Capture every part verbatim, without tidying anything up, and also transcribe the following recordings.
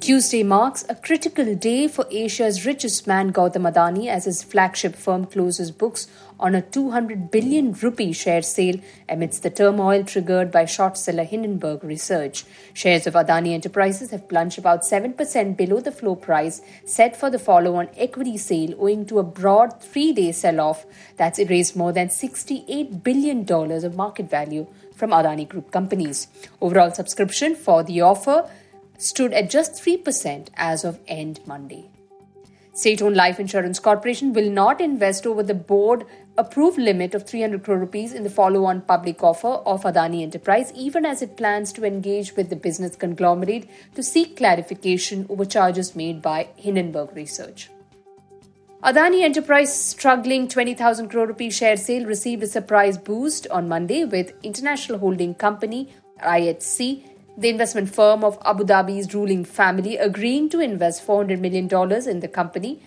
Tuesday marks a critical day for Asia's richest man Gautam Adani as his flagship firm closes books on a two hundred billion rupee share sale amidst the turmoil triggered by short seller Hindenburg Research. Shares of Adani Enterprises have plunged about seven percent below the floor price set for the follow-on equity sale owing to a broad three-day sell-off that's erased more than sixty-eight billion dollars of market value from Adani Group companies. Overall subscription for the offer stood at just three percent as of end Monday. State-owned Life Insurance Corporation will not invest over the board-approved limit of three hundred crore rupees in the follow-on public offer of Adani Enterprise, even as it plans to engage with the business conglomerate to seek clarification over charges made by Hindenburg Research. Adani Enterprise's struggling twenty thousand crore rupee share sale received a surprise boost on Monday with international holding company I H C, the investment firm of Abu Dhabi's ruling family, agreeing to invest four hundred million dollars in the company.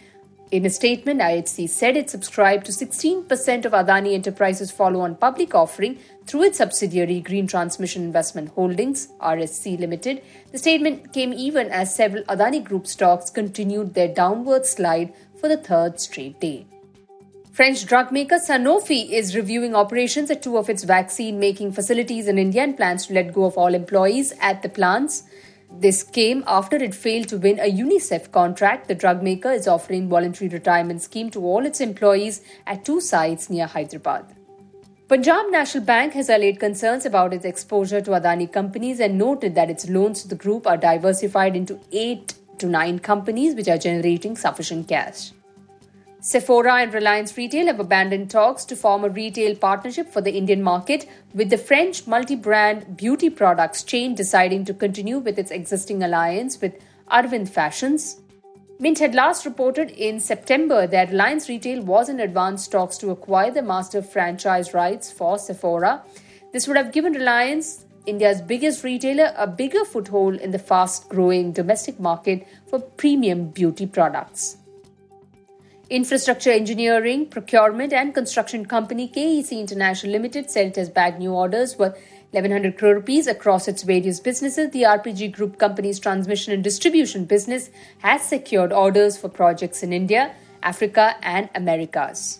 In a statement, I H C said it subscribed to sixteen percent of Adani Enterprises' follow-on public offering through its subsidiary Green Transmission Investment Holdings, R S C Limited. The statement came even as several Adani Group stocks continued their downward slide for the third straight day. French drug maker Sanofi is reviewing operations at two of its vaccine-making facilities in India and plans to let go of all employees at the plants. This came after it failed to win a UNICEF contract. The drug maker is offering voluntary retirement scheme to all its employees at two sites near Hyderabad. Punjab National Bank has allayed concerns about its exposure to Adani companies and noted that its loans to the group are diversified into eight to nine companies which are generating sufficient cash. Sephora and Reliance Retail have abandoned talks to form a retail partnership for the Indian market, with the French multi-brand beauty products chain deciding to continue with its existing alliance with Arvind Fashions. Mint had last reported in September that Reliance Retail was in advanced talks to acquire the master franchise rights for Sephora. This would have given Reliance, India's biggest retailer, a bigger foothold in the fast-growing domestic market for premium beauty products. Infrastructure engineering, procurement and construction company K E C International Limited said it has bagged new orders worth eleven hundred crore rupees across its various businesses. The R P G Group company's transmission and distribution business has secured orders for projects in India, Africa and Americas.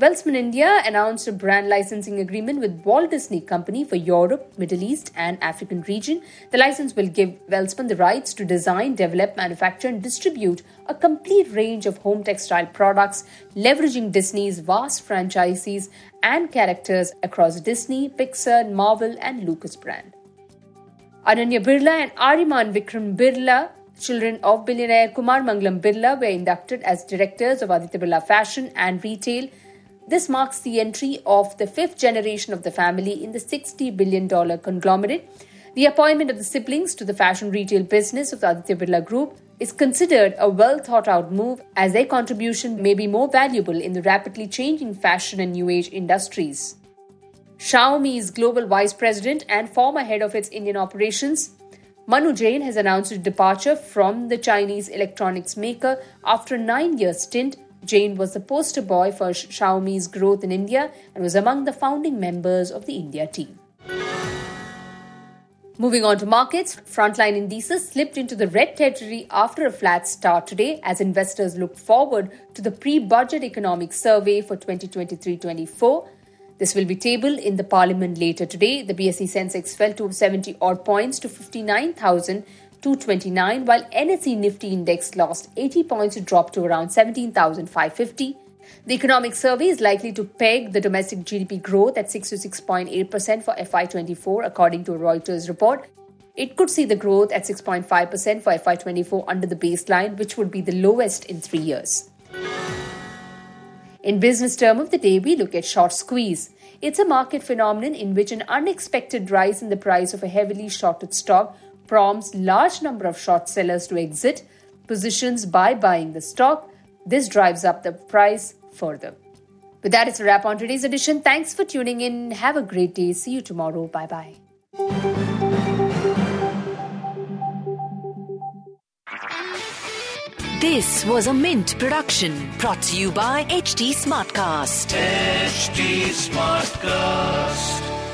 Welspun India announced a brand licensing agreement with Walt Disney Company for Europe, Middle East and African region. The license will give Welspun the rights to design, develop, manufacture and distribute a complete range of home textile products, leveraging Disney's vast franchises and characters across Disney, Pixar, Marvel and Lucas brand. Ananya Birla and Ariman Vikram Birla, children of billionaire Kumar Mangalam Birla, were inducted as directors of Aditya Birla Fashion and Retail. This marks the entry of the fifth generation of the family in the sixty billion dollars conglomerate. The appointment of the siblings to the fashion retail business of the Aditya Birla Group is considered a well-thought-out move, as their contribution may be more valuable in the rapidly changing fashion and new age industries. Xiaomi's global vice president and former head of its Indian operations, Manu Jain, has announced his departure from the Chinese electronics maker after a nine-year stint. Jain was the poster boy for Xiaomi's growth in India and was among the founding members of the India team. Moving on to markets, frontline indices slipped into the red territory after a flat start today as investors look forward to the pre-budget economic survey for twenty twenty-three twenty-four. This will be tabled in the Parliament later today. The B S E Sensex fell to seventy odd points to fifty-nine thousand two hundred twenty-nine, while N S E Nifty Index lost eighty points to drop to around seventeen thousand five hundred fifty. The economic survey is likely to peg the domestic G D P growth at six to six point eight percent for F Y twenty-four, according to a Reuters report. It could see the growth at six point five percent for F Y twenty-four under the baseline, which would be the lowest in three years. In business term of the day, we look at short squeeze. It's a market phenomenon in which an unexpected rise in the price of a heavily shorted stock prompts large number of short sellers to exit positions by buying the stock. This drives up the price further. With that, it's a wrap on today's edition. Thanks for tuning in. Have a great day. See you tomorrow. Bye-bye. This was a Mint production brought to you by H D Smartcast. H D Smartcast.